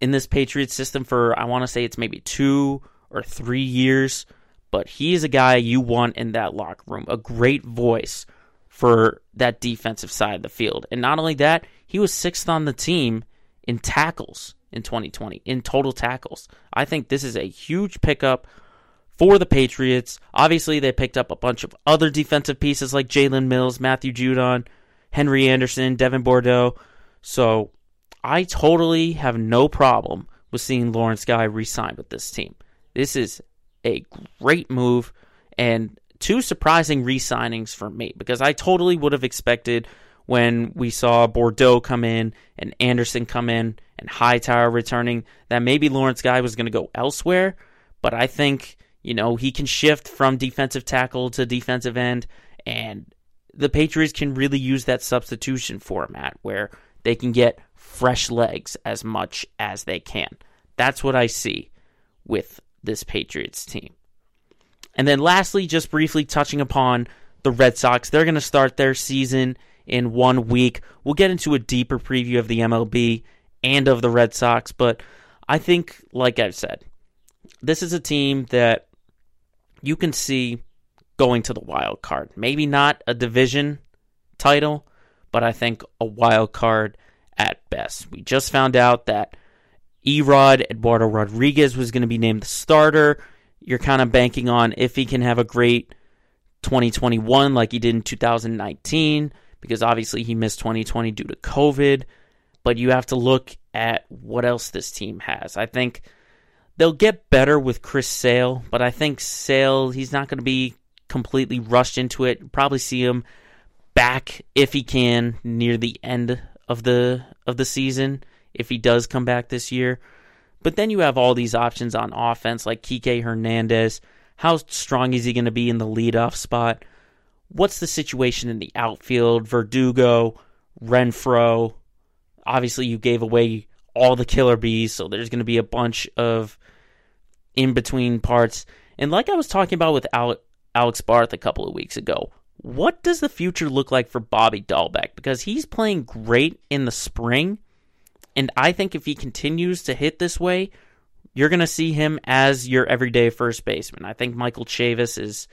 in this Patriots system for, I want to say it's maybe two or three years. But he's a guy you want in that locker room, a great voice for that defensive side of the field. And not only that, he was sixth on the team in tackles in twenty twenty, in total tackles. I think this is a huge pickup for the Patriots. Obviously, they picked up a bunch of other defensive pieces like Jalen Mills, Matthew Judon, Henry Anderson, Devin Bordeaux. So I totally have no problem with seeing Lawrence Guy re-sign with this team. This is a great move, and two surprising re-signings for me, because I totally would have expected when we saw Bordeaux come in and Anderson come in and Hightower returning that maybe Lawrence Guy was going to go elsewhere. But I think, you know, he can shift from defensive tackle to defensive end, and the Patriots can really use that substitution format where they can get fresh legs as much as they can. That's what I see with this Patriots team. And then lastly, just briefly touching upon the Red Sox, they're going to start their season in one week. We'll get into a deeper preview of the M L B and of the Red Sox, but I think, like I've said, this is a team that you can see going to the wild card. Maybe not a division title, but I think a wild card at best. We just found out that E-Rod, Eduardo Rodriguez, was going to be named the starter. You're kind of banking on if he can have a great twenty twenty-one like he did in two thousand nineteen, because obviously he missed twenty twenty due to COVID. But you have to look at what else this team has. I think they'll get better with Chris Sale, but I think Sale, he's not going to be completely rushed into it. You'll probably see him back, if he can, near the end of the of the season, if he does come back this year. But then you have all these options on offense, like Kike Hernandez. How strong is he going to be in the leadoff spot? What's the situation in the outfield? Verdugo, Renfroe. Obviously, you gave away all the killer bees, so there's going to be a bunch of in-between parts. And like I was talking about with Alex Barth a couple of weeks ago, what does the future look like for Bobby Dahlbeck? Because he's playing great in the spring, and I think if he continues to hit this way, you're going to see him as your everyday first baseman. I think Michael Chavis is,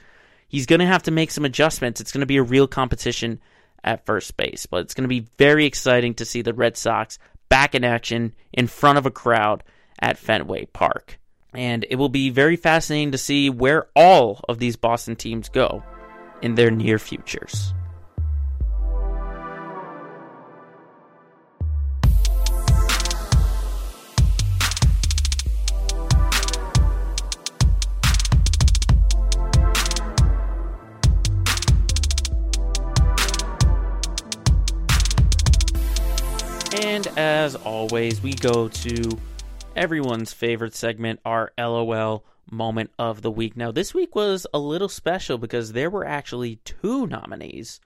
he's going to have to make some adjustments. It's going to be a real competition at first base, but it's going to be very exciting to see the Red Sox back in action in front of a crowd at Fenway Park. And it will be very fascinating to see where all of these Boston teams go in their near futures. And as always, we go to everyone's favorite segment, our LOL moment of the week. Now, this week was a little special because there were actually two nominees.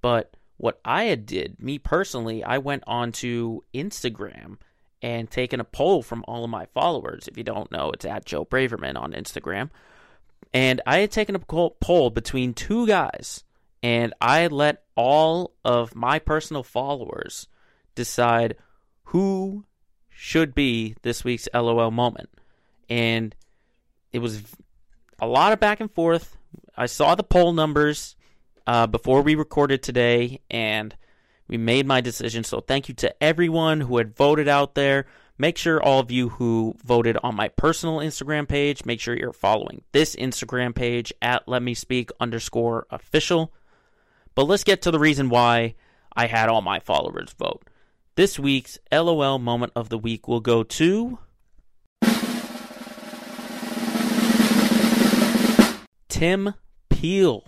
But what I did, me personally, I went on to Instagram and taken a poll from all of my followers. If you don't know, it's at Joe Braverman on Instagram. And I had taken a poll between two guys, and I let all of my personal followers decide who should be this week's LOL moment. And it was a lot of back and forth. I saw the poll numbers uh, before we recorded today, and we made my decision. So thank you to everyone who had voted out there. Make sure all of you who voted on my personal Instagram page, make sure you're following this Instagram page at Let Me Speak underscore official. But let's get to the reason why I had all my followers vote. This week's LOL moment of the week will go to Tim Peel,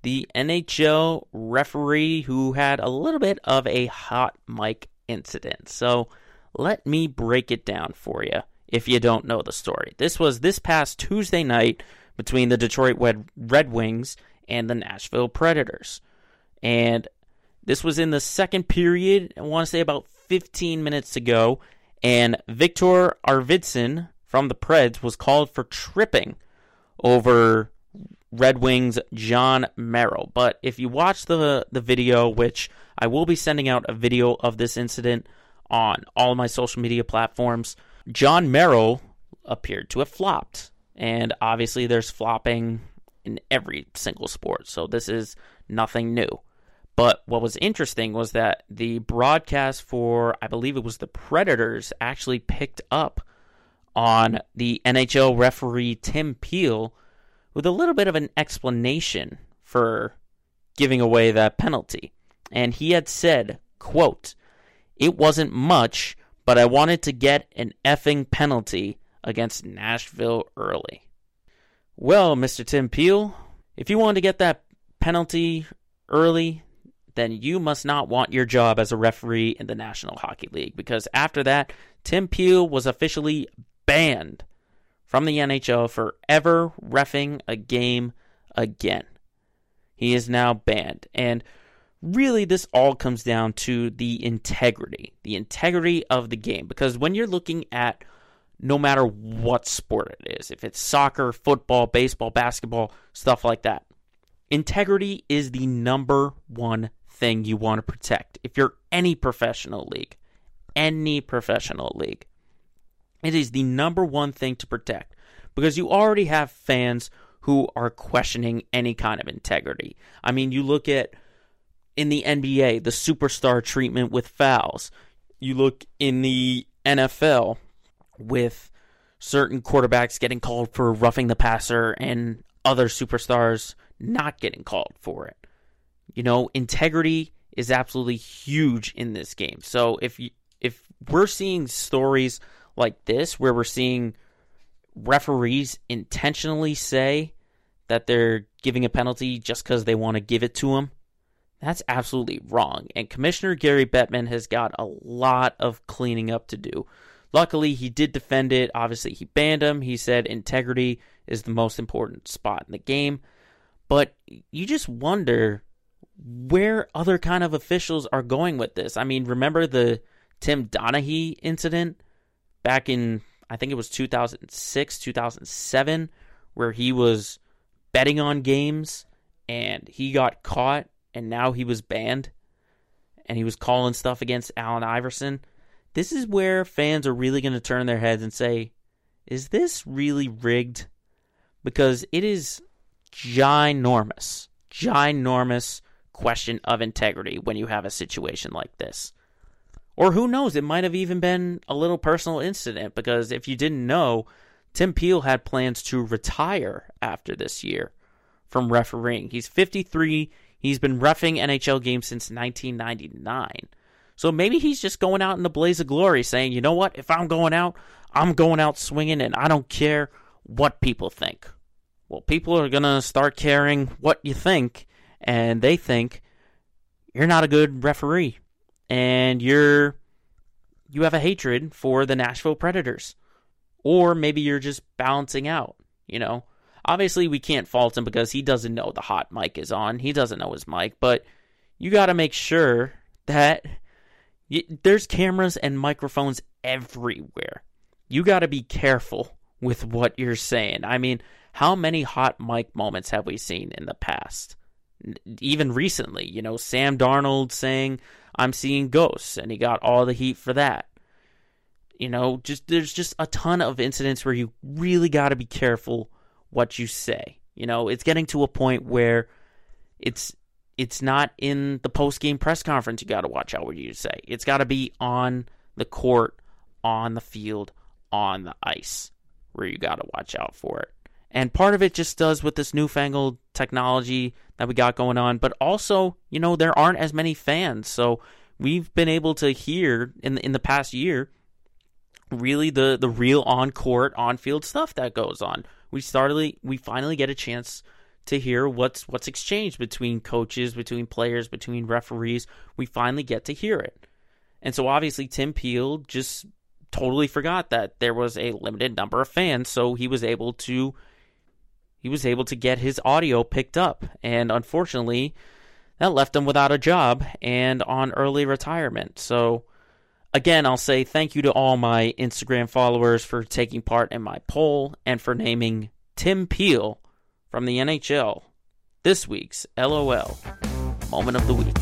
the N H L referee who had a little bit of a hot mic incident. So let me break it down for you if you don't know the story. This was this past Tuesday night between the Detroit Red Wings and the Nashville Predators. And this was in the second period, I want to say about fifteen minutes to go, and Victor Arvidsson from the Preds was called for tripping over Red Wings' John Merrill. But if you watch the, the video, which I will be sending out a video of this incident on all of my social media platforms, John Merrill appeared to have flopped. And obviously there's flopping in every single sport, so this is nothing new. But what was interesting was that the broadcast for, I believe it was the Predators, actually picked up on the N H L referee Tim Peel with a little bit of an explanation for giving away that penalty. And he had said, quote, "It wasn't much, but I wanted to get an effing penalty against Nashville early." Well, Mister Tim Peel, if you wanted to get that penalty early, then you must not want your job as a referee in the National Hockey League, because after that, Tim Peel was officially banned from the N H L for ever reffing a game again. He is now banned. And really, this all comes down to the integrity, the integrity of the game, because when you're looking at no matter what sport it is, if it's soccer, football, baseball, basketball, stuff like that, integrity is the number one thing you want to protect. If you're any professional league, any professional league, it is the number one thing to protect, because you already have fans who are questioning any kind of integrity. I mean, you look at in the N B A, the superstar treatment with fouls. You look in the N F L with certain quarterbacks getting called for roughing the passer and other superstars not getting called for it. You know, integrity is absolutely huge in this game. So if you, if we're seeing stories like this, where we're seeing referees intentionally say that they're giving a penalty just because they want to give it to them, that's absolutely wrong. And Commissioner Gary Bettman has got a lot of cleaning up to do. Luckily, he did defend it. Obviously, he banned him. He said integrity is the most important spot in the game. But you just wonder where other kind of officials are going with this. I mean, remember the Tim Donaghy incident back in, I think it was two thousand six, two thousand seven, where he was betting on games and he got caught and now he was banned and he was calling stuff against Allen Iverson. This is where fans are really going to turn their heads and say, is this really rigged? Because it is ginormous, ginormous question of integrity when you have a situation like this. Or who knows, it might have even been a little personal incident, because if you didn't know, Tim Peel had plans to retire after this year from refereeing. He's fifty-three. He's been reffing N H L games since nineteen ninety-nine. So maybe he's just going out in the blaze of glory saying, you know what, if I'm going out, I'm going out swinging and I don't care what people think. Well, people are going to start caring what you think, and they think you're not a good referee and you're you have a hatred for the Nashville Predators. Or maybe you're just balancing out, you know. Obviously, we can't fault him because he doesn't know the hot mic is on. He doesn't know his mic, but you got to make sure that there's cameras and microphones everywhere. You got to be careful with what you're saying. I mean, how many hot mic moments have we seen in the past? Even recently, you know, Sam Darnold saying, "I'm seeing ghosts," and he got all the heat for that. You know, just there's just a ton of incidents where you really got to be careful what you say. You know, it's getting to a point where it's It's not in the post-game press conference you got to watch out what you say. It's got to be on the court, on the field, on the ice where you got to watch out for it. And part of it just does with this newfangled technology that we got going on. But also, you know, there aren't as many fans. So we've been able to hear in the, in the past year really the, the real on-court, on-field stuff that goes on. We started, we finally get a chance to hear what's what's exchanged between coaches, between players, between referees. We finally get to hear it. And so obviously Tim Peel just totally forgot that there was a limited number of fans, so he was able to he was able to get his audio picked up, and unfortunately that left him without a job and on early retirement. So again, I'll say thank you to all my Instagram followers for taking part in my poll and for naming Tim Peel from the N H L this week's LOL Moment of the Week.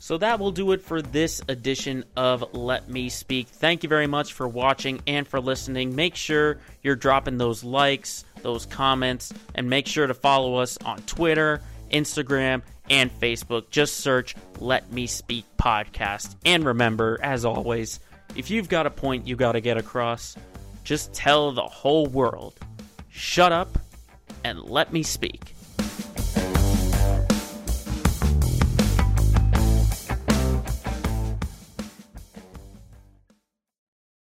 So that will do it for this edition of Let Me Speak. Thank you very much for watching and for listening. Make sure you're dropping those likes, those comments, and make sure to follow us on Twitter, Instagram, and Facebook. Just search Let Me Speak Podcast. And remember, as always, if you've got a point you got to get across, just tell the whole world, shut up and let me speak.